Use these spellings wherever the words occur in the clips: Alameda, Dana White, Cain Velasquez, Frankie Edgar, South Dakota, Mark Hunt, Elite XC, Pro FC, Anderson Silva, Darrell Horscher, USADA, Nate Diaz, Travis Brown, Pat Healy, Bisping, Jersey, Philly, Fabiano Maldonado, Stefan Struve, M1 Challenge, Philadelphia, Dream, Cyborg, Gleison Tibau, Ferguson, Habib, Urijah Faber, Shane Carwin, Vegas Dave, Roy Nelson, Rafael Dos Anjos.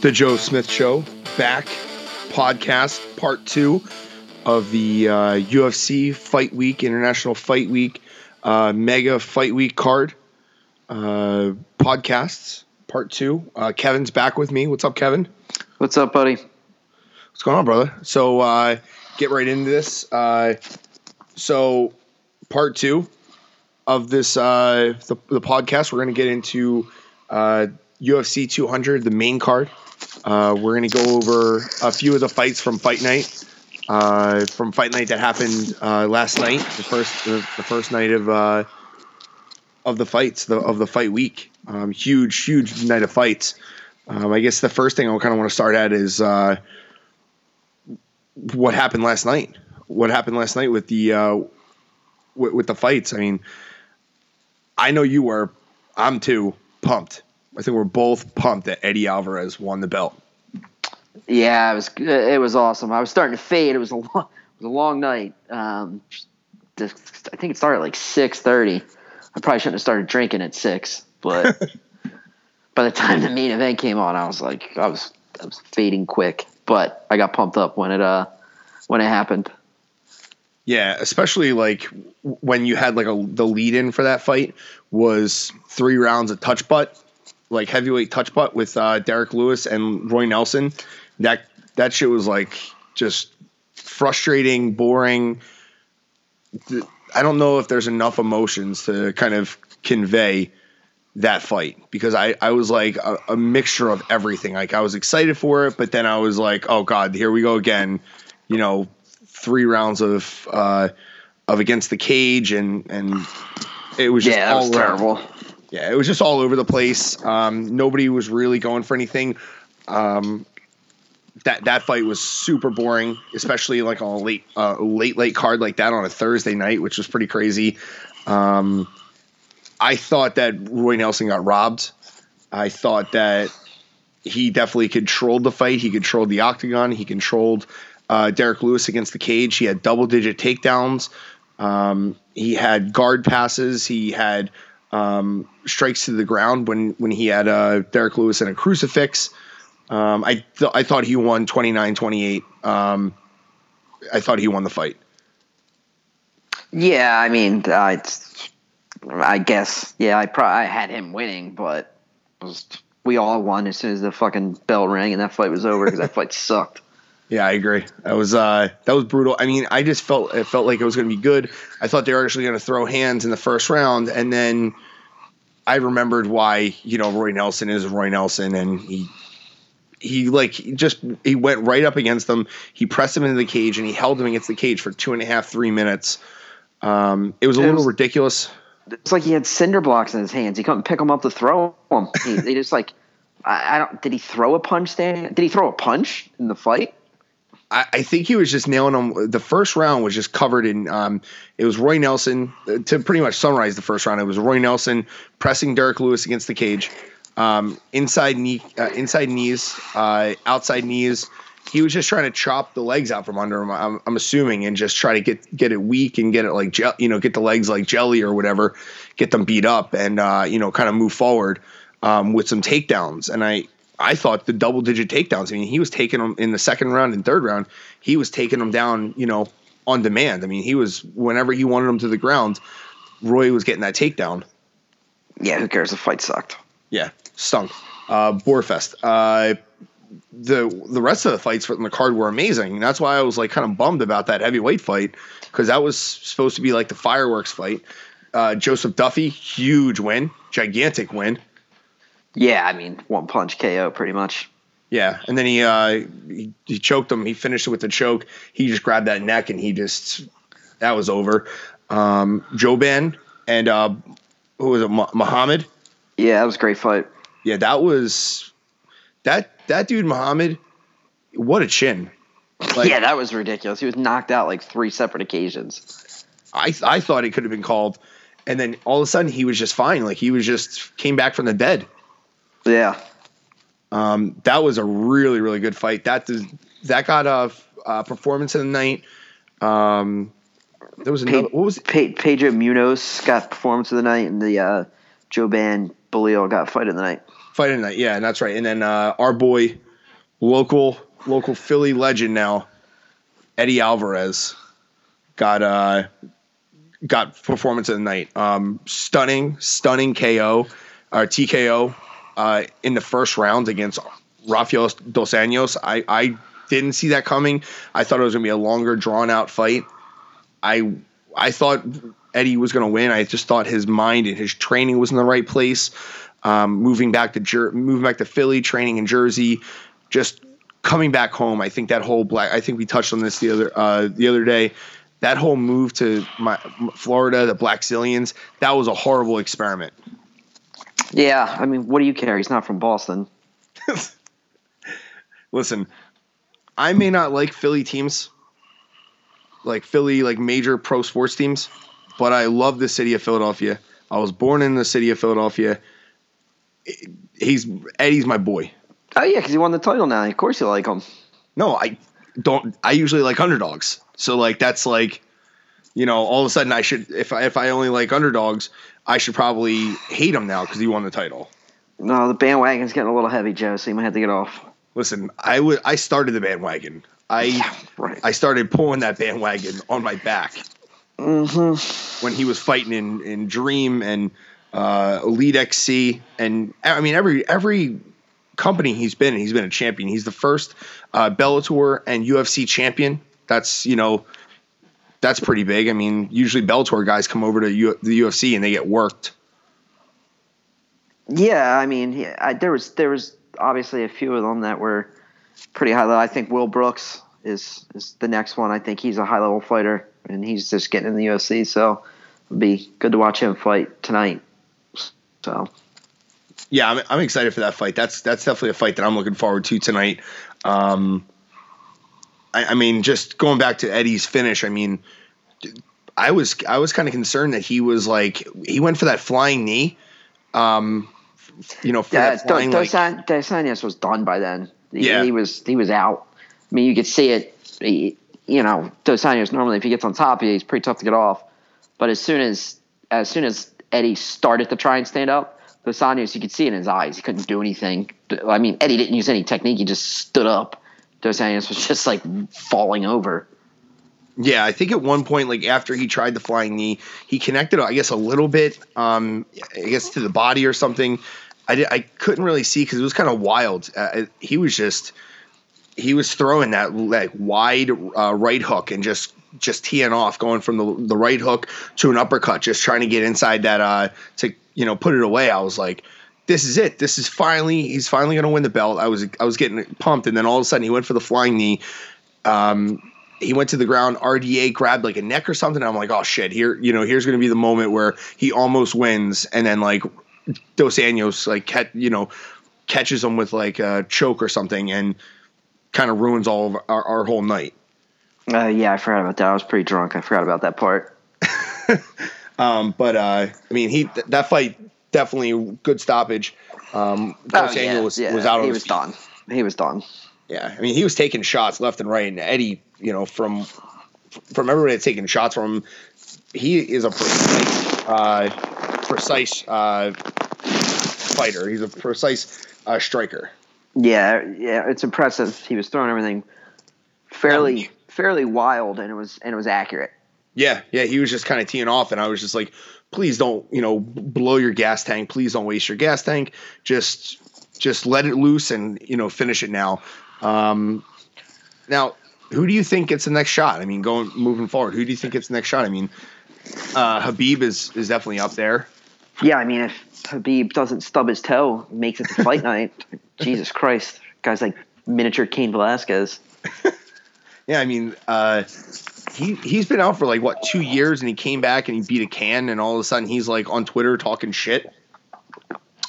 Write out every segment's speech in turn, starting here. The Joe Smith Show, back, podcast, part two of the UFC Fight Week, International Fight Week, Mega Fight Week card, podcasts, part two. Kevin's back with me. What's up, Kevin? What's up, buddy? What's going on, brother? So get right into this. So part two of this, the podcast, we're going to get into UFC 200, the main card. We're going to go over a few of the fights from Fight Night, that happened last night, the first night of the fights, of the fight week. Huge night of fights. I guess the first thing I kind of want to start at is what happened last night. What happened last night with the with the fights? I mean, I know you were. I'm too pumped. I think we're both pumped that Eddie Alvarez won the belt. Yeah, it was awesome. I was starting to fade. It was a long night. I think it started like 6:30. I probably shouldn't have started drinking at 6, but by the time the main event came on, I was fading quick. But I got pumped up when it happened. Yeah, especially like when you had like the lead in for that fight was 3 rounds of touch butt, like heavyweight touch butt with Derek Lewis and Roy Nelson. That shit was like just frustrating, boring. I don't know if there's enough emotions to kind of convey that fight, because I was like a mixture of everything. Like I was excited for it, but then I was like, oh God, here we go again. You know, 3 rounds of against the cage, and it was just all terrible. Yeah, it was just all over the place. Nobody was really going for anything. That fight was super boring, especially like on a late card like that on a Thursday night, which was pretty crazy. I thought that Roy Nelson got robbed. I thought that he definitely controlled the fight. He controlled the octagon. He controlled Derek Lewis against the cage. He had double-digit takedowns. He had guard passes. He had strikes to the ground when he had Derek Lewis in a crucifix. I thought he won 29-28. I thought he won the fight. Yeah, I mean, I guess, yeah, I had him winning, but we all won as soon as the fucking bell rang and that fight was over, because that fight sucked. Yeah, I agree. That was brutal. I mean, I just felt like it was going to be good. I thought they were actually going to throw hands in the first round, and then I remembered why, you know, Roy Nelson is Roy Nelson, and he went right up against them. He pressed him into the cage, and he held him against the cage for 2.5-3 minutes. It was a little ridiculous. It's like he had cinder blocks in his hands. He couldn't pick them up to throw them. He just like, I don't. Did he throw a punch? Did he throw a punch in the fight? I think he was just nailing him. The first round was just covered in it was Roy Nelson. To pretty much summarize the first round, it was Roy Nelson pressing Derek Lewis against the cage, inside knees, outside knees. He was just trying to chop the legs out from under him, I'm assuming, and just try to get it weak and get it like get the legs like jelly or whatever, get them beat up, and kind of move forward with some takedowns. And I thought the double-digit takedowns. I mean, he was taking them in the second round and third round. He was taking them down, on demand. I mean, he was, whenever he wanted them to the ground, Roy was getting that takedown. Yeah, who cares? The fight sucked. Yeah, stunk. Borefest. The rest of the fights from the card were amazing. That's why I was like kind of bummed about that heavyweight fight, because that was supposed to be like the fireworks fight. Joseph Duffy, huge win, gigantic win. Yeah, I mean, one punch KO pretty much. Yeah, and then he choked him. He finished it with the choke. He just grabbed that neck, and that was over. Joban and who was it, Muhammad? Yeah, that was a great fight. Yeah, that was that dude Muhammad. What a chin! Like, yeah, that was ridiculous. He was knocked out like 3 separate occasions. I thought it could have been called, and then all of a sudden he was just fine. Like he was just came back from the dead. Yeah, that was a really, really good fight. That got a performance of the night. There was another. What was it? Pedro Munoz got performance of the night, and the Joban Belial got fight of the night. Fight of the night, yeah, and that's right. And then our boy, local Philly legend now, Eddie Alvarez, got performance of the night. Stunning KO or TKO in the first round against Rafael Dos Anjos. I didn't see that coming. I thought it was going to be a longer, drawn-out fight. I thought Eddie was going to win. I just thought his mind and his training was in the right place. Moving back to Philly, training in Jersey, just coming back home. I think that whole I think we touched on this the other day. That whole move to Florida, the Black Zillions, that was a horrible experiment. Yeah, I mean, what do you care? He's not from Boston. Listen, I may not like Philly teams, like major pro sports teams, but I love the city of Philadelphia. I was born in the city of Philadelphia. Eddie's my boy. Oh yeah, because he won the title now. Of course you like him. No, I don't. I usually like underdogs. So that's all of a sudden I should, if I only like underdogs, I should probably hate him now because he won the title. No, the bandwagon's getting a little heavy, Joe. So you might have to get off. Listen, I started the bandwagon. I started pulling that bandwagon on my back when he was fighting in Dream and Elite XC, and I mean every company he's been in, he's been a champion. He's the first Bellator and UFC champion. That's that's pretty big. I mean, usually Bellator guys come over to the UFC and they get worked. Yeah, I mean, there was obviously a few of them that were pretty high level. I think Will Brooks is the next one. I think he's a high level fighter, and he's just getting in the UFC. So it'll be good to watch him fight tonight. So yeah, I'm excited for that fight. That's definitely a fight that I'm looking forward to tonight. I mean, just going back to Eddie's finish. I mean, I was kind of concerned that he was he went for that flying knee. Dos Anjos was done by then. Yeah. He was out. I mean, you could see it. Dos Anjos normally, if he gets on top of you, he's pretty tough to get off. But as soon as Eddie started to try and stand up, Dos Anjos, you could see it in his eyes. He couldn't do anything. I mean, Eddie didn't use any technique. He just stood up. Dos Anjos was just falling over. Yeah, I think at one point, after he tried the flying knee, he connected, I guess, a little bit, to the body or something. I couldn't really see because it was kind of wild. He was throwing that wide right hook and just teeing off, going from the right hook to an uppercut, just trying to get inside that to put it away. I was like, this is it. This is finally. He's finally going to win the belt. I was getting pumped, and then all of a sudden he went for the flying knee. He went to the ground. RDA grabbed a neck or something. I'm like, oh shit! Here's going to be the moment where he almost wins, and then Dos Anjos catches him with a choke or something, and kind of ruins all of our whole night. Yeah, I forgot about that. I was pretty drunk. I forgot about that part. I mean, that fight definitely good stoppage. Dos Anjos was out. He was done. He was done. Yeah, I mean, he was taking shots left and right, and Eddie, from everybody that's taking shots from him, he is a precise fighter. He's a precise striker. Yeah, it's impressive. He was throwing everything fairly wild, and it was accurate. Yeah, he was just kind of teeing off, and I was just like, please don't, blow your gas tank. Please don't waste your gas tank. Just let it loose and finish it now. Now, who do you think gets the next shot? I mean, moving forward, who do you think gets the next shot? I mean, Habib is definitely up there. Yeah, I mean, if Habib doesn't stub his toe, makes it to fight night, Jesus Christ, guys like miniature Cain Velasquez. Yeah, I mean, he's been out for 2 years, and he came back and he beat a can, and all of a sudden he's on Twitter talking shit.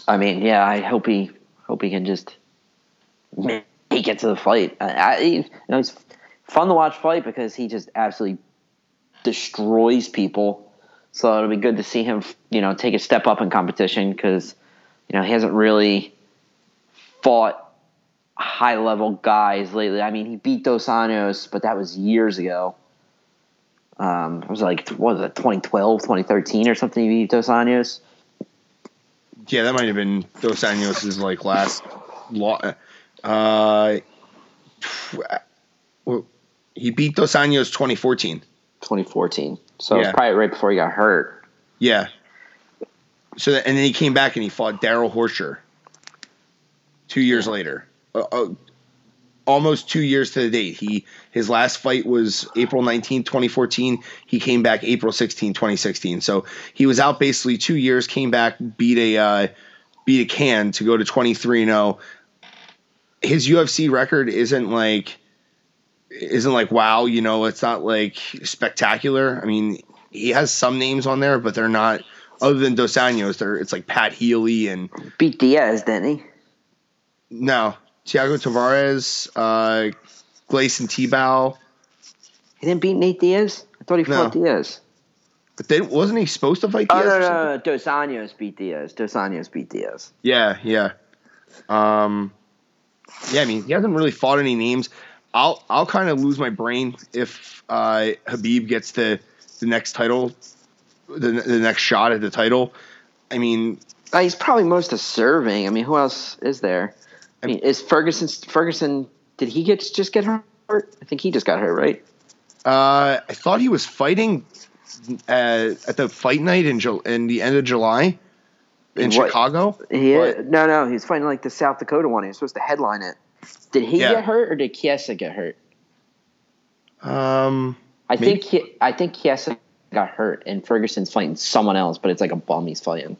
I mean, yeah, I hope he can just make it to the fight. It's fun to watch fight because he just absolutely destroys people. So it'll be good to see him, take a step up in competition because, he hasn't really fought high-level guys lately. I mean, he beat Dos Anjos, but that was years ago. It was like, what was it, 2012, 2013 or something, he beat Dos Anjos? Yeah, that might have been Dos Anjos' like last he beat Dos Anjos 2014. 2014. So yeah. It was probably right before he got hurt. Yeah. So that, and then he came back and he fought Darrell Horscher 2 years later. Almost 2 years to the date. His last fight was April 19, 2014. He came back April 16, 2016. So he was out basically 2 years, came back, beat a can to go to 23-0. His UFC record isn't like wow, you know, it's not like spectacular. I mean, he has some names on there, but they're not, other than Dos Anjos, it's like Pat Healy and beat Diaz, didn't he? No. Thiago Tavares, Gleison Tibau. He didn't beat Nate Diaz? I thought he fought Diaz. But wasn't he supposed to fight Diaz? Oh, no. Dos Anjos beat Diaz. Yeah. Yeah, I mean, he hasn't really fought any names. I'll kind of lose my brain if Habib gets the next title, the next shot at the title. I mean... he's probably most deserving. I mean, who else is there? I mean, is Ferguson? Did he just get hurt? I think he just got hurt, right? I thought he was fighting at the fight night in the end of July Chicago. No, he was fighting like the South Dakota one. He was supposed to headline it. Did he get hurt or did Chiesa get hurt? I think Chiesa got hurt, and Ferguson's fighting someone else, but it's like a bum he's fighting.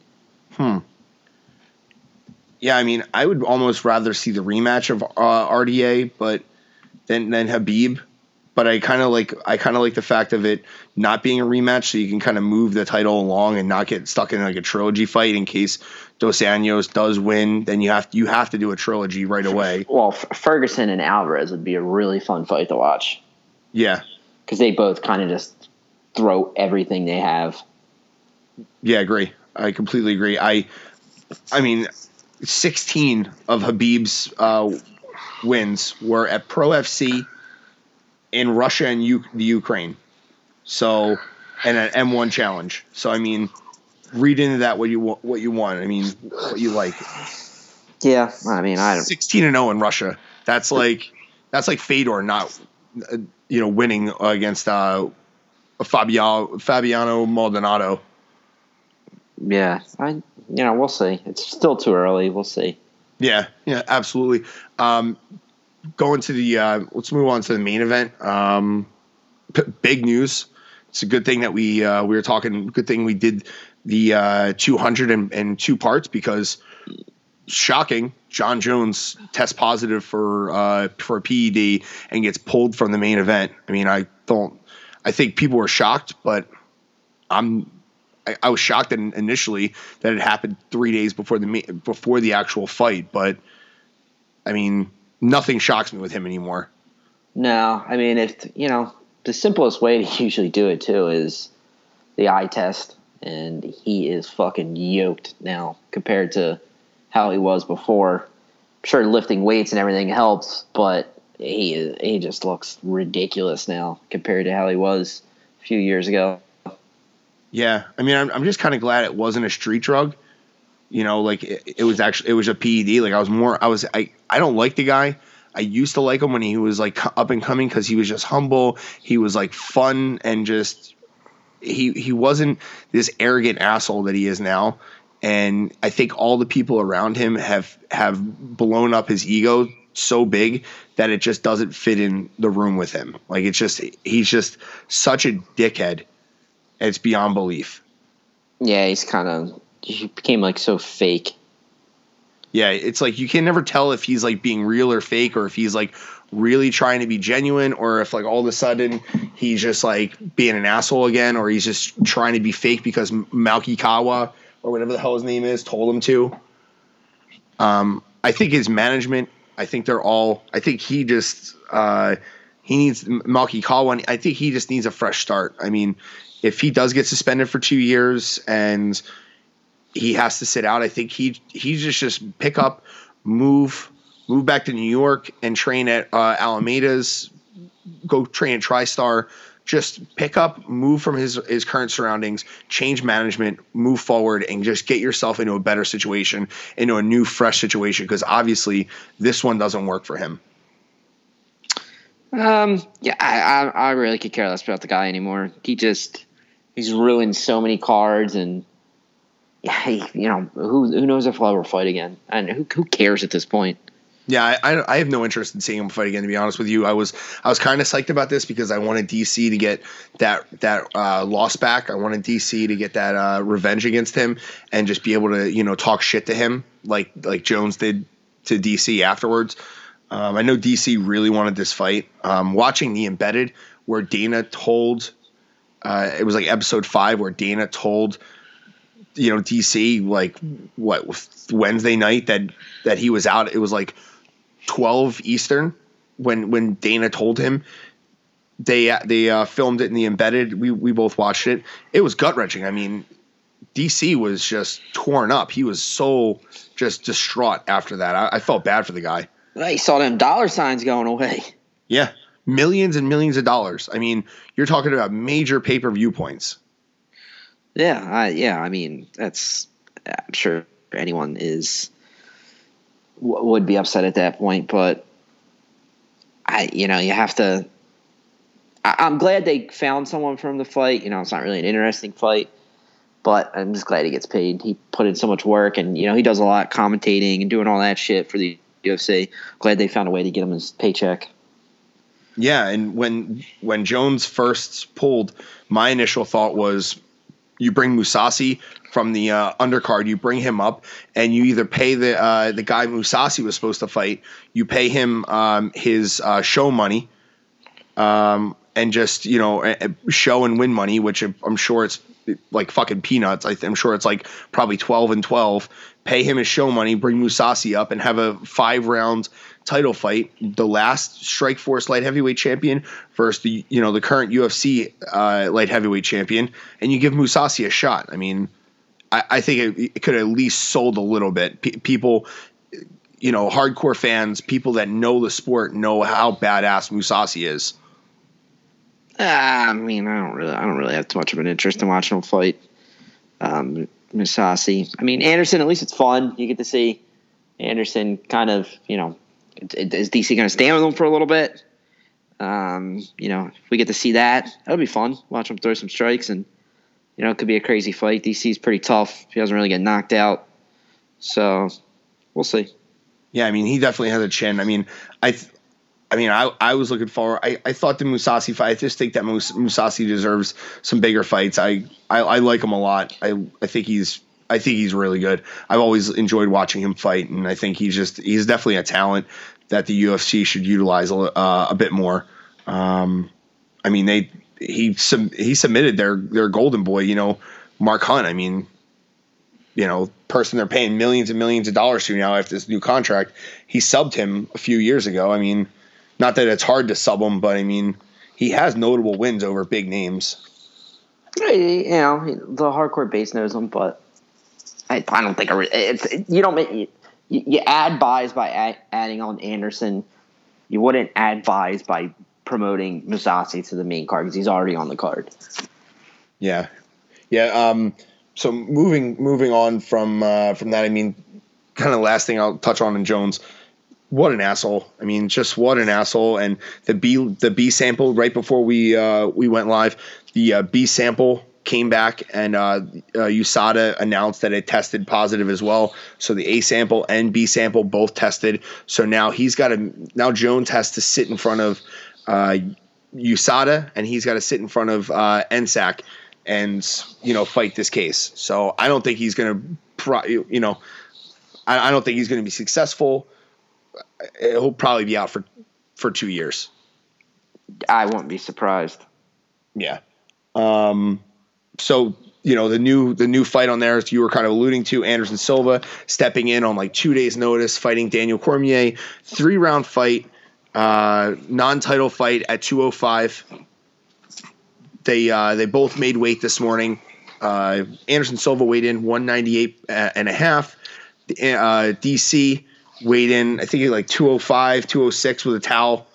Yeah, I mean, I would almost rather see the rematch of RDA, but than Habib. But I kind of like the fact of it not being a rematch, so you can kind of move the title along and not get stuck in like a trilogy fight. In case Dos Anjos does win, then you have to do a trilogy right away. Well, Ferguson and Alvarez would be a really fun fight to watch. Yeah, because they both kind of just throw everything they have. Yeah, I agree. I completely agree. I mean. 16 of Habib's wins were at Pro FC in Russia and the Ukraine. So, and an M1 challenge. So, I mean, read into that what you want. I mean, what you like. Yeah, I mean, I don't. 16-0 in Russia. That's like Fedor not, winning against Fabiano Maldonado. Yeah, we'll see. It's still too early. We'll see. Yeah, absolutely. Going to the let's move on to the main event. Big news. It's a good thing that we were talking. Good thing we did the 200 in two parts because shocking. Jon Jones tests positive for PED and gets pulled from the main event. I mean, I think people were shocked, but I was shocked initially that it happened 3 days before the actual fight, but I mean, nothing shocks me with him anymore. No, I mean, the simplest way to usually do it too is the eye test, and he is fucking yoked now compared to how he was before. I'm sure lifting weights and everything helps, but he just looks ridiculous now compared to how he was a few years ago. Yeah, I mean, I'm just kind of glad it wasn't a street drug, like it was a PED. Like I don't like the guy. I used to like him when he was like up and coming because he was just humble. He was like fun and just he wasn't this arrogant asshole that he is now. And I think all the people around him have blown up his ego so big that it just doesn't fit in the room with him. Like he's just such a dickhead. It's beyond belief. Yeah, he became like so fake. Yeah, it's like you can never tell if he's like being real or fake or if he's like really trying to be genuine or if like all of a sudden he's just like being an asshole again or he's just trying to be fake because Malki Kawa or whatever the hell his name is told him to. I think his management, he needs Malki Kawa. I think he just needs a fresh start. I mean, if he does get suspended for 2 years and he has to sit out, I think he just pick up, move back to New York and train at Alameda's, go train at TriStar, just pick up, move from his current surroundings, change management, move forward, and just get yourself into a better situation, into a new, fresh situation, because obviously this one doesn't work for him. Yeah, I really could care less about the guy anymore. He's ruined so many cards, and who knows if he'll ever fight again, and who cares at this point. Yeah, I have no interest in seeing him fight again, to be honest with you. I was kind of psyched about this because I wanted DC to get that loss back. I wanted DC to get that revenge against him and just be able to, talk shit to him like Jones did to DC afterwards. I know DC really wanted this fight. Watching The Embedded, where Dana told it was like episode 5 where Dana told DC like what Wednesday night that he was out. It was like 12 Eastern when Dana told him. They filmed it in The Embedded. We both watched it. It was gut wrenching. I mean, DC was just torn up. He was so just distraught after that. I felt bad for the guy. He saw them dollar signs going away. Yeah, millions and millions of dollars. I mean, you're talking about major pay-per-view points. Yeah, I mean, I'm sure anyone would be upset at that point, but I'm glad they found someone for him to fight. It's not really an interesting fight, but I'm just glad he gets paid. He put in so much work, and he does a lot of commentating and doing all that shit for the UFC. Glad they found a way to get him his paycheck. Yeah, and when Jones first pulled, my initial thought was, you bring Mousasi from the undercard. You bring him up, and you either pay the guy Mousasi was supposed to fight. You pay him his show money, and just show and win money, which I'm sure it's like fucking peanuts. I'm sure it's like probably 12 and 12. Pay him his show money. Bring Mousasi up and have a 5-round title fight. The last Strikeforce light heavyweight champion versus the current UFC light heavyweight champion, and you give Mousasi a shot. I mean, I think it could at least sold a little bit. People, hardcore fans, people that know the sport know how badass Mousasi is. I mean, I don't really have too much of an interest in watching him fight. Mousasi. I mean, Anderson, at least it's fun. You get to see Anderson kind of, is DC going to stand with him for a little bit? If we get to see that'll be fun. Watch him throw some strikes, and, it could be a crazy fight. DC's pretty tough. He doesn't really get knocked out. So we'll see. Yeah, I mean, he definitely has a chin. I mean, I was looking forward. I thought the Mousasi fight, I just think that Mousasi deserves some bigger fights. I like him a lot. I think he's really good. I've always enjoyed watching him fight, and I think he's definitely a talent that the UFC should utilize a bit more. I mean, he submitted their golden boy, Mark Hunt. I mean, person they're paying millions and millions of dollars to now after this new contract. He subbed him a few years ago. I mean, not that it's hard to sub him, but I mean, he has notable wins over big names. The hardcore base knows him, but I don't think you add buys by adding on Anderson. You wouldn't add buys by promoting Mousasi to the main card because he's already on the card. Yeah. So moving on from that, I mean, kind of last thing I'll touch on in Jones. What an asshole! I mean, just what an asshole. And the B sample right before we went live, the B sample came back, and USADA announced that it tested positive as well. So the A sample and B sample both tested. So now Jones has to sit in front of USADA, and he's got to sit in front of NSAC and fight this case. So I don't think he's going to I don't think he's going to be successful. He'll probably be out for 2 years. I won't be surprised. Yeah. So, the new fight on there, as you were kind of alluding to, Anderson Silva stepping in on like 2 days notice, fighting Daniel Cormier, 3-round fight, non-title fight at 205. They both made weight this morning. Anderson Silva weighed in 198 and a half. DC weighed in, I think, like 205, 206 with a towel.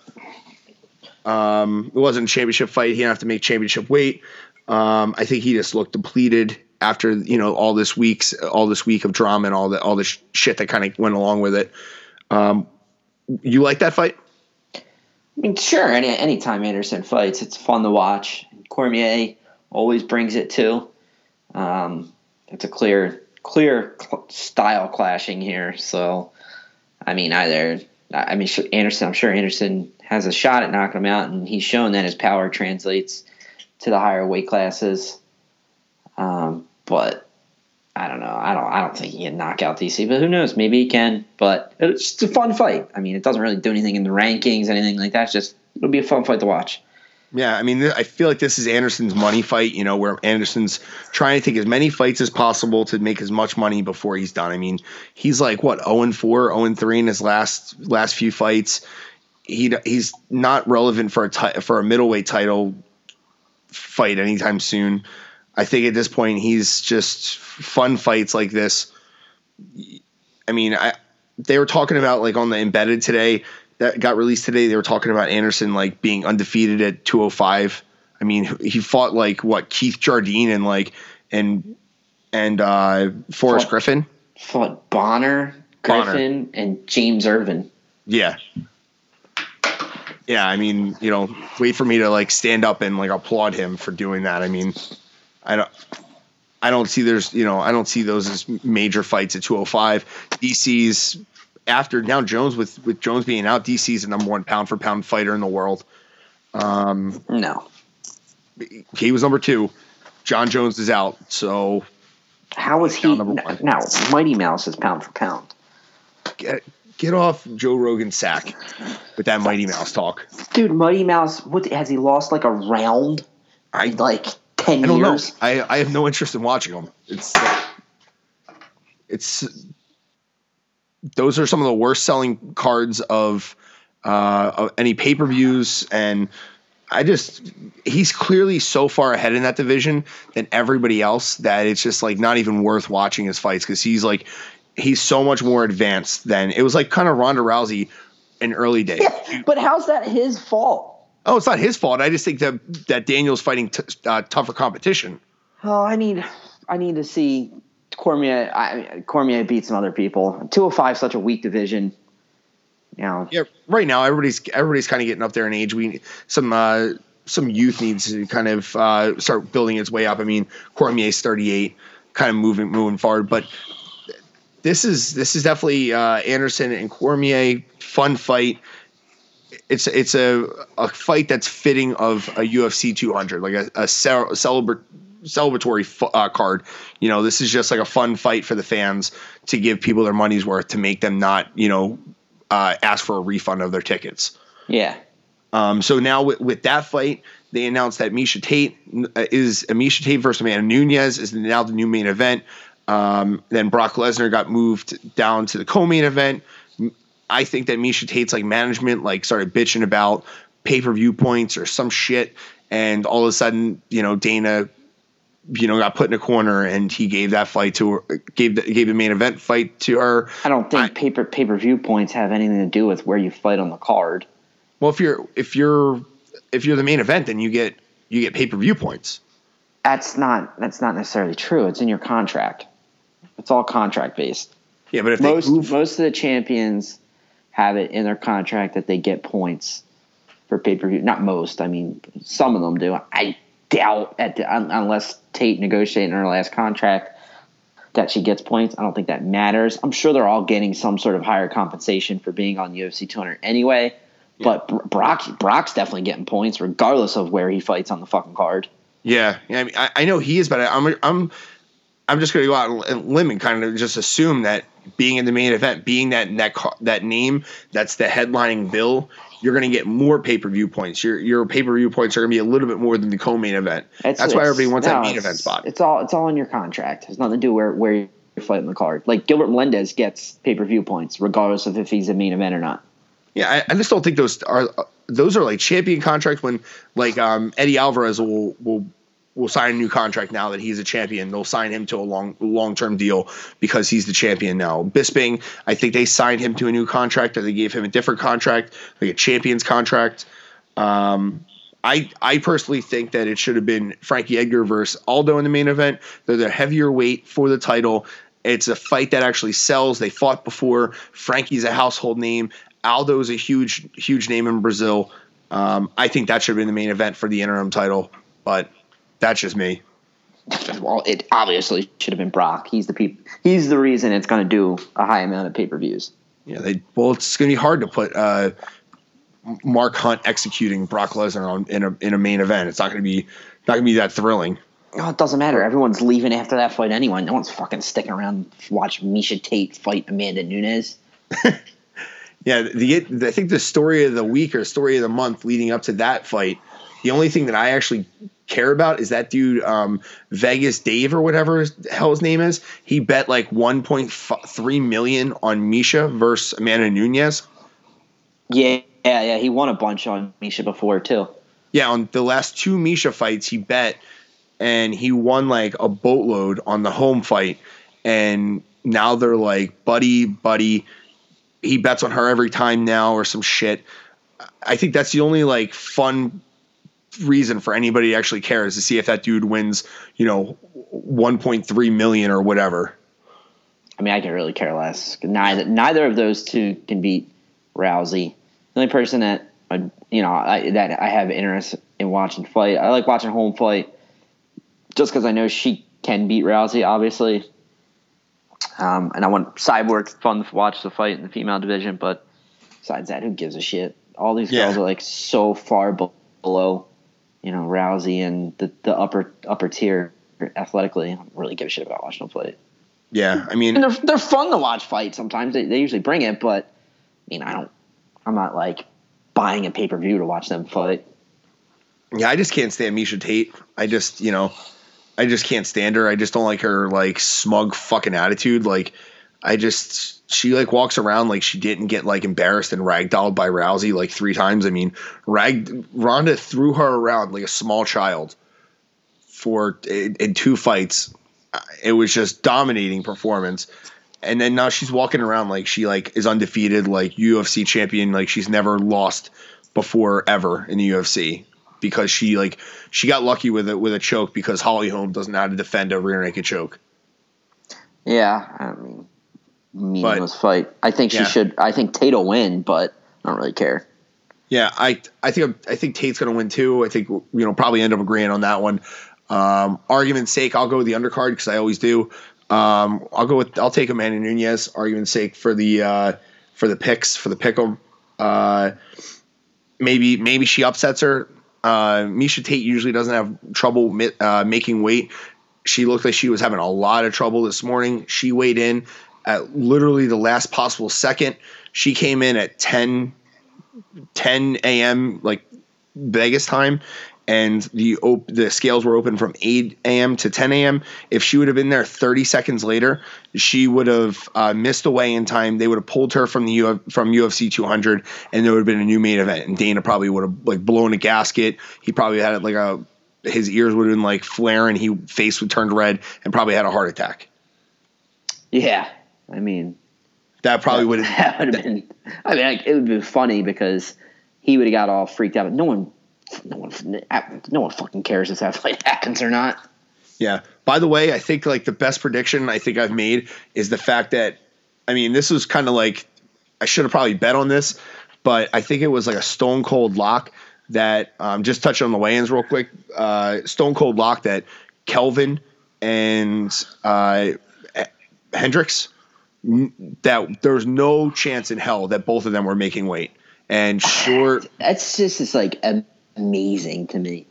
It wasn't a championship fight. He didn't have to make championship weight. I think he just looked depleted after, you know, all this week of drama and all the shit that kind of went along with it. You like that fight? I mean, sure. Anytime Anderson fights, it's fun to watch. Cormier always brings it too. It's a clear style clashing here. So, I mean, Anderson, I'm sure Anderson has a shot at knocking him out, and he's shown that his power translates to the higher weight classes. But I don't know. I don't think he can knock out DC, but who knows? Maybe he can. But it's just a fun fight. I mean, it doesn't really do anything in the rankings, anything like that. It's just, it'll be a fun fight to watch. Yeah, I mean, I feel like this is Anderson's money fight, you know, where Anderson's trying to take as many fights as possible to make as much money before he's done. I mean, he's like, what, 0-4, 0-3 in his last few fights. He's not relevant for a middleweight title fight anytime soon. I think at this point he's just fun fights like this. I mean, they were talking about, like, on the Embedded today that got released today, they were talking about Anderson, like, being undefeated at 205. I mean, he fought, like, what, Keith Jardine and Forrest Griffin. Fought Griffin and James Irvin. Yeah. Yeah, I mean, you know, wait for me to, like, stand up and, like, applaud him for doing that. I mean, I don't see those as major fights at 205. DC's after now Jones, with Jones being out, DC's the number 1 pound for pound fighter in the world. No, he was number 2. Jon Jones is out, so how is he number 1? No, Mighty Mouse is pound for pound. Get off Joe Rogan's sack with that Mighty Mouse talk, dude. Mighty Mouse, what has he lost, like a round? I like 10 I don't years. Know. I have no interest in watching him. It's those are some of the worst selling cards of any pay-per-views. And he's clearly so far ahead in that division than everybody else that it's just, like, not even worth watching his fights. 'Cause he's so much more advanced than it was, like, kind of Ronda Rousey in early days. Yeah, but how's that his fault? Oh, it's not his fault. I just think that Daniel's fighting tougher competition. Oh, I need to see Cormier. Cormier beat some other people. 205 is such a weak division. You know. Yeah, right now everybody's kind of getting up there in age. We some youth needs to kind of start building its way up. I mean, Cormier's 38, kind of moving forward. But this is definitely Anderson and Cormier, fun fight. It's a fight that's fitting of a UFC 200, like a celebratory card. You know, this is just like a fun fight for the fans to give people their money's worth, to make them not, you know, ask for a refund of their tickets. Yeah. So now with that fight, they announced that Miesha Tate versus Amanda Nunez is now the new main event. Then Brock Lesnar got moved down to the co-main event. I think that Miesha Tate's, like, management, like, started bitching about pay-per-view points or some shit, and all of a sudden, you know, Dana, you know, got put in a corner, and he gave that fight to her, gave the main event fight to her. I don't think pay-per-view points have anything to do with where you fight on the card. Well, if you're the main event, then you get pay-per-view points. That's not necessarily true. It's in your contract. It's all contract based. Yeah, but if most of the champions have it in their contract that they get points for pay-per-view. Not most. I mean, some of them do. I doubt, unless Tate negotiated in her last contract that she gets points. I don't think that matters. I'm sure they're all getting some sort of higher compensation for being on UFC 200 anyway. Yeah. But Brock's definitely getting points regardless of where he fights on the fucking card. Yeah, I mean, I know he is, but I'm just going to go out on a limb and kind of just assume that being in the main event, being that name, that's the headlining bill, you're going to get more pay-per-view points. Your pay-per-view points are going to be a little bit more than the co-main event. That's why everybody wants that main event spot. It's all in your contract. It has nothing to do where you're fighting the card. Like, Gilbert Melendez gets pay-per-view points regardless of if he's a main event or not. Yeah, I just don't think those are like champion contracts. When, like, Eddie Alvarez will sign a new contract now that he's a champion. They'll sign him to a long-term deal because he's the champion now. Bisping, I think they signed him to a new contract, or they gave him a different contract, like a champion's contract. I personally think that it should have been Frankie Edgar versus Aldo in the main event. They're the heavier weight for the title. It's a fight that actually sells. They fought before. Frankie's a household name. Aldo's a huge, huge name in Brazil. I think that should have been the main event for the interim title, but that's just me. Well, it obviously should have been Brock. He's the reason it's going to do a high amount of pay-per-views. Yeah, it's going to be hard to put Mark Hunt executing Brock Lesnar in a main event. It's not going to be that thrilling. No, it doesn't matter. Everyone's leaving after that fight anyway. No one's fucking sticking around to watch Miesha Tate fight Amanda Nunez. Yeah, I think the story of the week or story of the month leading up to that fight, the only thing that I actually care about is that dude Vegas Dave or whatever the hell his name is. He bet like $1.3 million on Miesha versus Amanda Nunez. Yeah. He won a bunch on Miesha before too. Yeah, on the last two Miesha fights he bet, and he won like a boatload on the home fight, and now they're like buddy. He bets on her every time now or some shit. I think that's the only like fun reason for anybody to actually care is to see if that dude wins, $1.3 million or whatever. I mean, I can really care less. Neither of those two can beat Rousey. The only person that that I have interest in watching fight. I like watching home fight just because I know she can beat Rousey, obviously. And I want Cyborg fun to watch the fight in the female division, but besides that, who gives a shit? All these girls are like so far below, Rousey and the upper tier athletically. I don't really give a shit about watching them fight. Yeah, I mean, and they're fun to watch fight sometimes. They usually bring it, but I'm not like buying a pay per view to watch them fight. Yeah, I just can't stand Miesha Tate. I just can't stand her. I just don't like her, like, smug fucking attitude. Like, she, like, walks around like she didn't get, like, embarrassed and ragdolled by Rousey, like, three times. I mean, Ronda threw her around like a small child in two fights. It was just dominating performance. And then now she's walking around like she, like, is undefeated, like, UFC champion. Like, she's never lost before ever in the UFC. Because she got lucky with a choke because Holly Holm doesn't know how to defend a rear naked choke. Yeah, I mean, meaningless fight. I think she should. I think Tate will win, but I don't really care. Yeah, I think Tate's gonna win too. I think probably end up agreeing on that one. Argument's sake, I'll go with the undercard because I always do. I'll take Amanda Nunez. Argument's sake for the pick'em. Maybe she upsets her. Miesha Tate usually doesn't have trouble making weight. She looked like she was having a lot of trouble this morning. She weighed in at literally the last possible second. She came in at 10 a.m. like Vegas time, and the scales were open from 8 a.m. to 10 a.m. If she would have been there 30 seconds later, she would have missed a weigh-in time. They would have pulled her from from UFC 200, and there would have been a new main event. And Dana probably would have like blown a gasket. He probably had like his ears would have been like flaring. His face would turn red, and probably had a heart attack. Yeah, I mean, that probably would have. That would have been. I mean, it would have been funny because he would have got all freaked out, but no one fucking cares if that fight happens or not. Yeah. By the way, I think like the best prediction I think I've made is the fact that, I mean, this was kind of like, I should have probably bet on this, but I think it was like a stone cold lock that just touch on the weigh-ins real quick. Stone cold lock that Kelvin and Hendricks, that there's no chance in hell that both of them were making weight. And sure, that's just is like amazing to me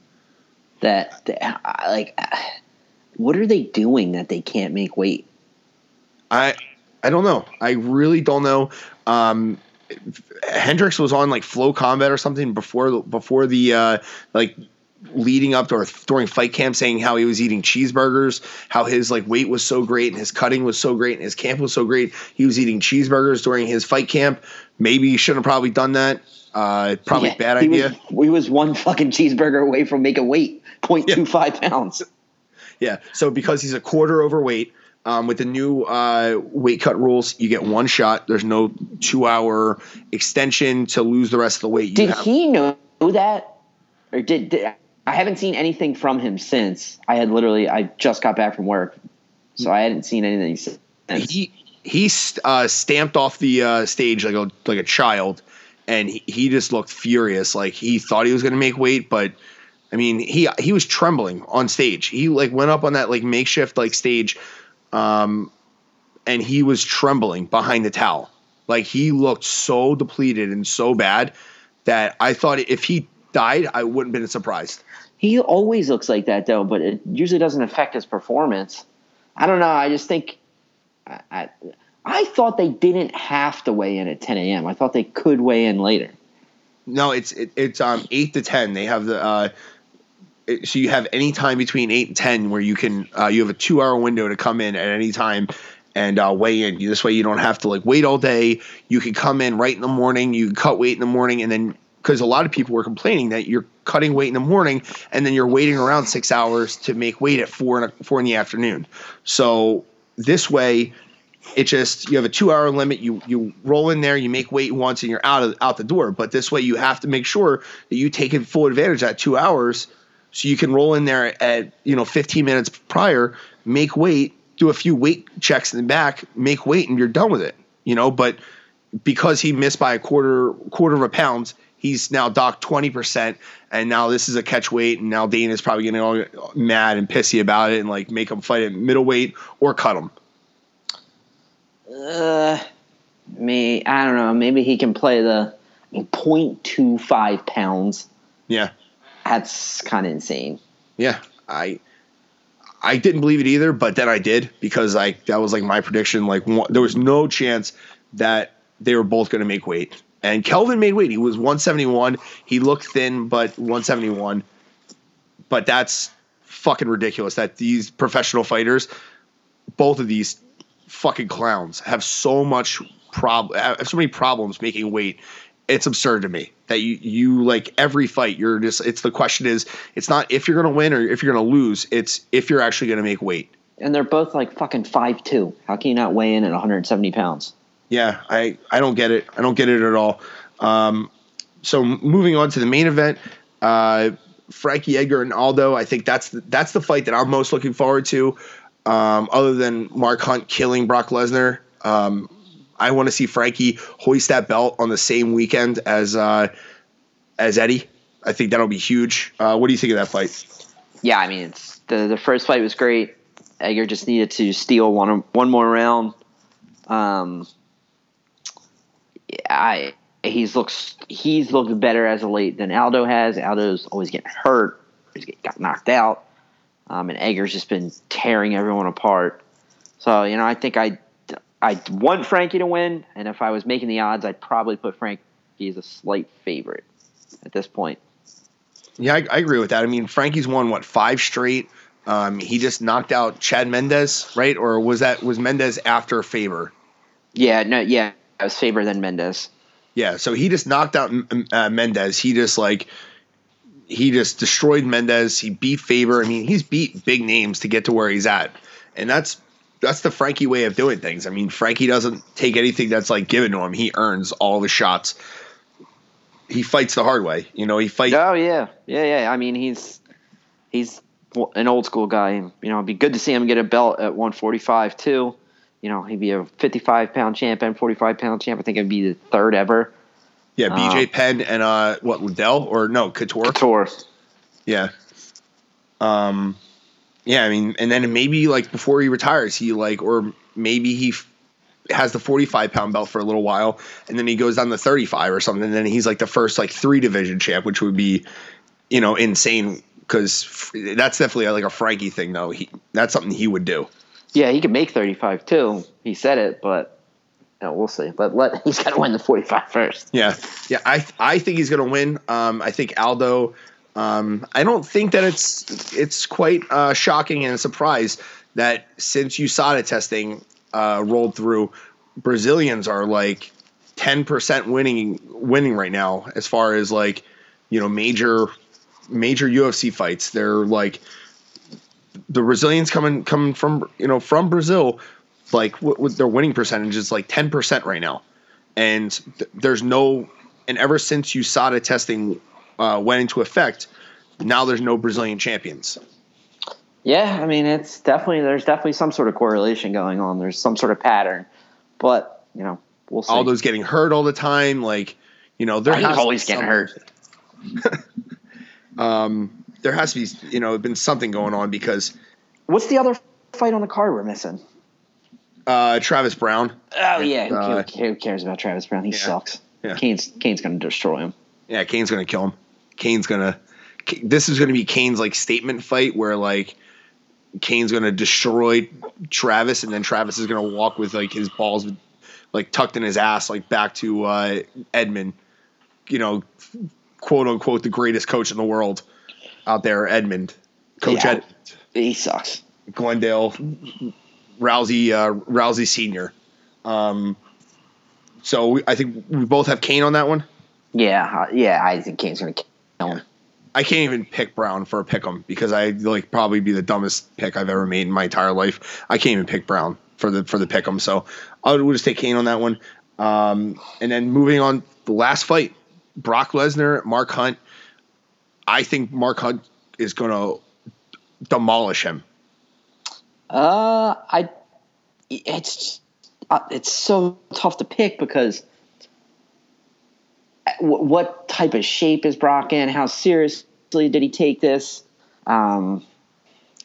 that like, what are they doing that they can't make weight? I don't know. I really don't know. Hendricks was on like Flow Combat or something before the like leading up to or during fight camp, saying how he was eating cheeseburgers, how his like weight was so great and his cutting was so great and his camp was so great. He was eating cheeseburgers during his fight camp. Maybe he shouldn't have probably done that. Probably bad idea. He was one fucking cheeseburger away from making weight, 0.25 pounds. Yeah. So because he's a quarter overweight, with the new weight cut rules, you get one shot. There's no 2-hour extension to lose the rest of the weight. Did he know do that? Or did I haven't seen anything from him since. I just got back from work, so I hadn't seen anything since. He stamped off the stage like a child, and he just looked furious. Like, he thought he was going to make weight, but I mean, he was trembling on stage. He like went up on that like makeshift like stage, and he was trembling behind the towel. Like, he looked so depleted and so bad that I thought if he died, I wouldn't have been surprised. He always looks like that though, but it usually doesn't affect his performance. I don't know. I just think I thought they didn't have to weigh in at 10 a.m. I thought they could weigh in later. No, it's 8 to 10. They have the so you have any time between 8 and 10 where you can you have a 2-hour window to come in at any time and weigh in. This way you don't have to like wait all day. You can come in right in the morning. You can cut weight in the morning, and then because a lot of people were complaining that you're cutting weight in the morning and then you're waiting around 6 hours to make weight at 4 in the afternoon. So this way, it just you have a 2-hour limit. You roll in there, you make weight once, and you're out the door. But this way, you have to make sure that you take full advantage of that 2 hours, so you can roll in there at 15 minutes prior, make weight, do a few weight checks in the back, make weight, and you're done with it. But because he missed by a quarter of a pound, he's now docked 20%, and now this is a catch weight, and now Dana's probably getting all mad and pissy about it, and like make him fight at middleweight or cut him. I don't know. Maybe he can play the 0.25 pounds. Yeah, that's kind of insane. Yeah, I didn't believe it either, but then I did because that was like my prediction. Like there was no chance that they were both going to make weight, and Kelvin made weight. He was 171. He looked thin, but 171. But that's fucking ridiculous that these professional fighters, both of these fucking clowns, have so many problems making weight. It's absurd to me that you like every fight you're just, it's the question is, it's not if you're going to win or if you're going to lose, it's if you're actually going to make weight. And they're both like fucking 5'2". How can you not weigh in at 170 pounds? Yeah. I don't get it. I don't get it at all. So moving on to the main event, Frankie Edgar and Aldo, I think that's the fight that I'm most looking forward to. Other than Mark Hunt killing Brock Lesnar, I want to see Frankie hoist that belt on the same weekend as Eddie. I think that'll be huge. What do you think of that fight? Yeah, I mean, it's the first fight was great. Edgar just needed to steal one more round. He's looked better as of late than Aldo has. Aldo's always getting hurt. He got knocked out. And Edgar's just been tearing everyone apart. So, I think I want Frankie to win, and if I was making the odds, I'd probably put Frankie as a slight favorite at this point. Yeah, I agree with that. I mean, Frankie's won, 5 straight? He just knocked out Chad Mendes, right? Or was Mendes after Faber? Yeah, it was Faber then Mendes. Yeah, so he just knocked out Mendes. He just destroyed Mendes. He beat Faber. I mean, he's beat big names to get to where he's at. And that's the Frankie way of doing things. I mean, Frankie doesn't take anything that's like given to him. He earns all the shots. He fights the hard way. He fights. Oh, yeah. Yeah. I mean, he's an old school guy. And, it'd be good to see him get a belt at 145 too. He'd be a 55-pound champ and 45-pound champ. I think it'd be the third ever. Yeah, BJ Penn and Liddell or no, Couture. Couture. Yeah. Yeah, I mean, and then maybe like before he retires, he like, or maybe he has the 45-pound belt for a little while, and then he goes down to 35 or something, and then he's like the first like 3 division champ, which would be, insane because that's definitely like a Frankie thing though. That's something he would do. Yeah, he could make 35 too. He said it, but. No, we'll see. But he's got to win the 45 first. Yeah. I think he's going to win. I think Aldo. I don't think that it's quite shocking and a surprise that since USADA testing rolled through, Brazilians are like 10% winning right now as far as like major UFC fights. They're like the Brazilians coming from from Brazil. Like with their winning percentage is like 10% right now, and there's no. And ever since USADA testing went into effect, now there's no Brazilian champions. Yeah, I mean, it's definitely, there's definitely some sort of correlation going on. There's some sort of pattern, but you know, we'll see. Aldo's getting hurt all the time. Like, you know, he's always getting hurt. There has to be, you know, been something going on because. What's the other fight on the card we're missing? Travis Brown. Oh yeah, who cares about Travis Brown? He sucks. Yeah. Kane's going to destroy him. Yeah, Kane's going to kill him. This is going to be Kane's like statement fight where like. Kane's going to destroy Travis, and then Travis is going to walk with like his balls like tucked in his ass, like back to Edmund, you know, quote unquote, the greatest coach in the world out there. Edmund, Edmund. He sucks. Glendale, Rousey Sr. So I think we both have Kane on that one. Yeah. I think Kane's going to kill him. I can't even pick Brown for a pick'em because I like probably be the dumbest pick I've ever made in my entire life. I can't even pick Brown for the pick'em, so we'll just take Kane on that one. And then moving on, the last fight, Brock Lesnar, Mark Hunt. I think Mark Hunt is going to demolish him. It's so tough to pick because. What type of shape is Brock in? How seriously did he take this?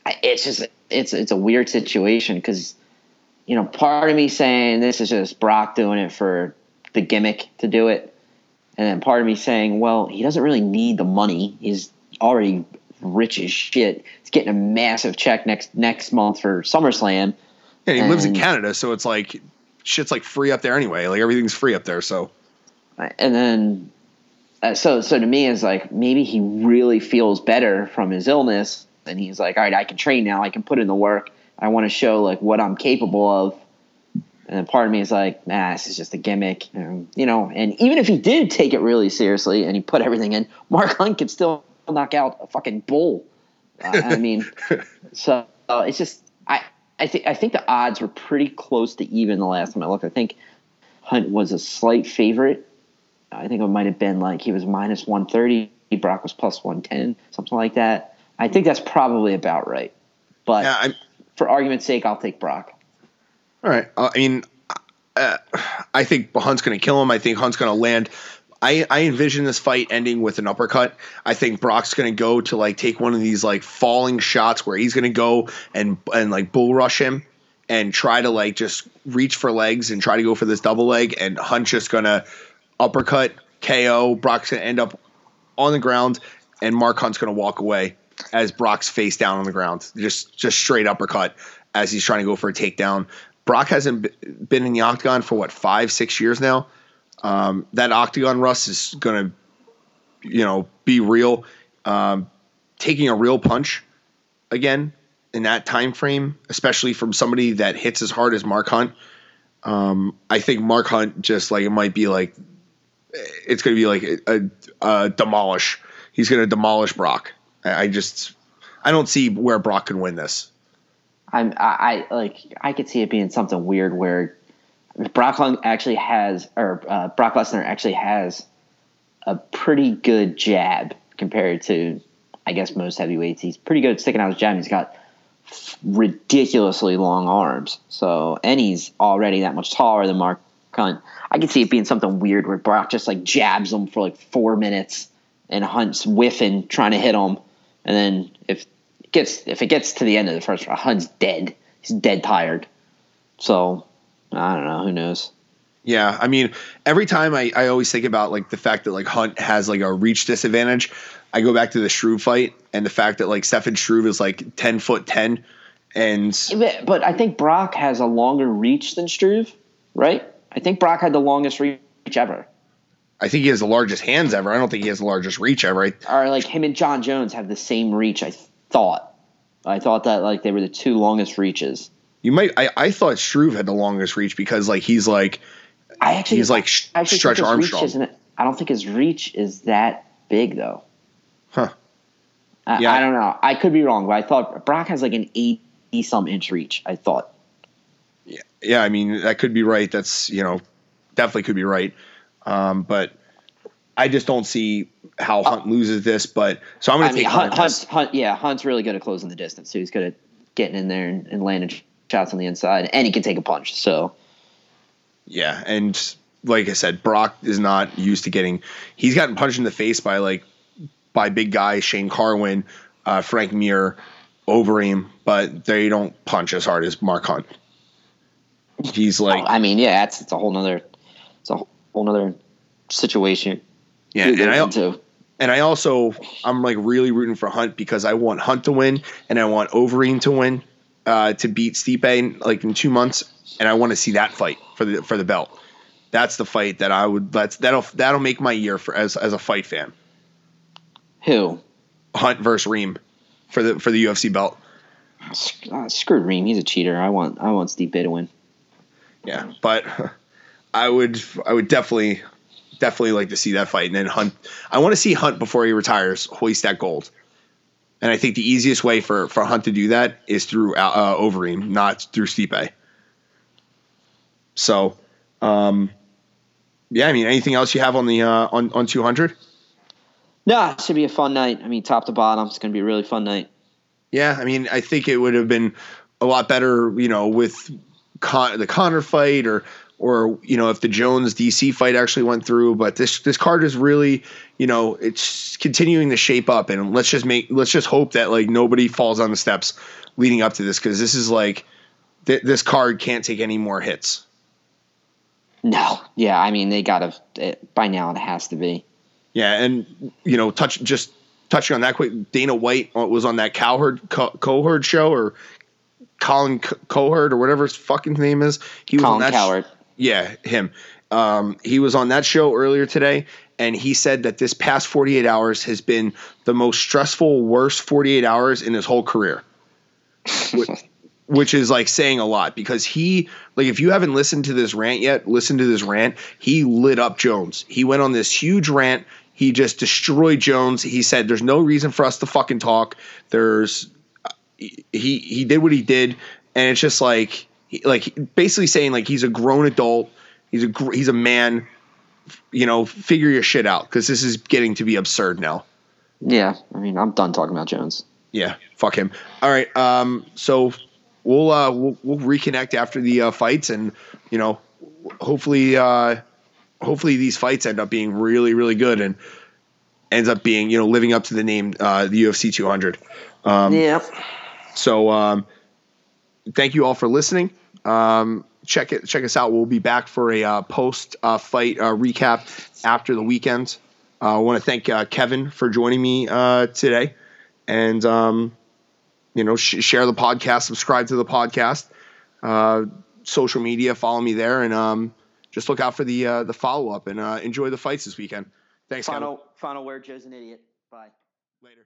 It's a weird situation because, you know, part of me saying this is just Brock doing it for the gimmick to do it. And then part of me saying, well, he doesn't really need the money. He's already rich as shit. He's getting a massive check next month for SummerSlam. Yeah, he lives in Canada, so it's like shit's like free up there anyway. Like everything's free up there, so. And then, so to me, it's like maybe he really feels better from his illness, and he's like, all right, I can train now. I can put in the work. I want to show like what I'm capable of. And then part of me is like, nah, this is just a gimmick, you know. And even if he did take it really seriously and he put everything in, Mark Hunt could still knock out a fucking bull. I mean, so it's just I think the odds were pretty close to even the last time I looked. I think Hunt was a slight favorite. I think it might have been like he was minus 130, Brock was plus 110, something like that. I think that's probably about right. But yeah, for argument's sake, I'll take Brock. All right. I mean, I think Hunt's going to kill him. I think Hunt's going to land. I envision this fight ending with an uppercut. I think Brock's going to go to like take one of these like falling shots where he's going to go and like bull rush him and try to like just reach for legs and try to go for this double leg, and Hunt's just going to – uppercut, KO, Brock's going to end up on the ground, and Mark Hunt's going to walk away as Brock's face down on the ground. Just straight uppercut as he's trying to go for a takedown. Brock hasn't been in the octagon for, 5-6 years now? That octagon rust is going to, be real. Taking a real punch again in that time frame, especially from somebody that hits as hard as Mark Hunt. I think Mark Hunt just like it might be like – it's going to be like a demolish. He's going to demolish Brock. I don't see where Brock can win this. I could see it being something weird where Brock Lesnar actually has a pretty good jab compared to, I guess, most heavyweights. He's pretty good at sticking out his jab. He's got ridiculously long arms. So, and he's already that much taller than Mark Hunt. I could see it being something weird where Brock just like jabs him for like 4 minutes and Hunt's whiffing, trying to hit him. And then if it gets to the end of the first round, Hunt's dead. He's dead tired. So I don't know. Who knows? Yeah. I mean, every time I always think about like the fact that like Hunt has like a reach disadvantage. I go back to the Struve fight and the fact that like Stefan Struve is like 10'10". But I think Brock has a longer reach than Struve, right? I think Brock had the longest reach ever. I think he has the largest hands ever. I don't think he has the largest reach ever. Or like him and Jon Jones have the same reach, I thought. I thought that like they were the two longest reaches. I thought Struve had the longest reach because like he's like – I actually Stretch Armstrong. I don't think his reach is that big though. Huh. I don't know. I could be wrong, but I thought Brock has like an 80-some inch reach, I thought. Yeah, I mean, that could be right. That's, definitely could be right. But I just don't see how Hunt loses this. But so I'm going to take Hunt. Yeah, Hunt's really good at closing the distance. So he's good at getting in there and landing shots on the inside, and he can take a punch. So yeah, and like I said, Brock is not used to getting. He's gotten punched in the face by big guy Shane Carwin, Frank Mir, Overeem, but they don't punch as hard as Mark Hunt. He's like, yeah, it's a whole nother, situation. Yeah, I'm like really rooting for Hunt because I want Hunt to win and I want Overeem to win, to beat Stipe like in 2 months, and I want to see that fight for the belt. That's the fight that I would. That'll make my year for as a fight fan. Who? Hunt versus Reem for the UFC belt. Screw Reem, he's a cheater. I want Stipe to win. Yeah, but I would definitely like to see that fight. And then Hunt, I want to see Hunt before he retires hoist that gold. And I think the easiest way for Hunt to do that is through Overeem, not through Stipe. So, anything else you have on the on 200? No, it should be a fun night. I mean, top to bottom, it's going to be a really fun night. Yeah, I mean, I think it would have been a lot better, with the Conor fight or if the Jones DC fight actually went through. But this card is really, it's continuing to shape up, and let's just hope that like nobody falls on the steps leading up to this, because this is like this card can't take any more hits. No, yeah, I mean they got to by now. It has to be. Yeah, and touching on that quick, Dana White was on that Cowherd show, or Colin Cowherd, or whatever his fucking name is. He was Colin on that Cowherd. Yeah, him. He was on that show earlier today, and he said that this past 48 hours has been the most stressful, worst 48 hours in his whole career, which is like saying a lot, because he – like if you haven't listened to this rant yet, listen to this rant. He lit up Jones. He went on this huge rant. He just destroyed Jones. He said there's no reason for us to fucking talk. There's – he did what he did, and it's just like basically saying like he's a grown adult. He's a man. Figure your shit out, because this is getting to be absurd now. Yeah, I mean I'm done talking about Jones. Yeah, fuck him. All right, so we'll reconnect after the fights, and hopefully – hopefully these fights end up being really, really good and ends up being, living up to the name, the UFC 200. Yeah. So thank you all for listening. Check us out. We'll be back for a post-fight recap after the weekend. I want to thank Kevin for joining me today, and, share the podcast, subscribe to the podcast, social media, follow me there, and just look out for the follow-up, and enjoy the fights this weekend. Thanks, Kevin. Final word, Joe's an idiot. Bye. Later.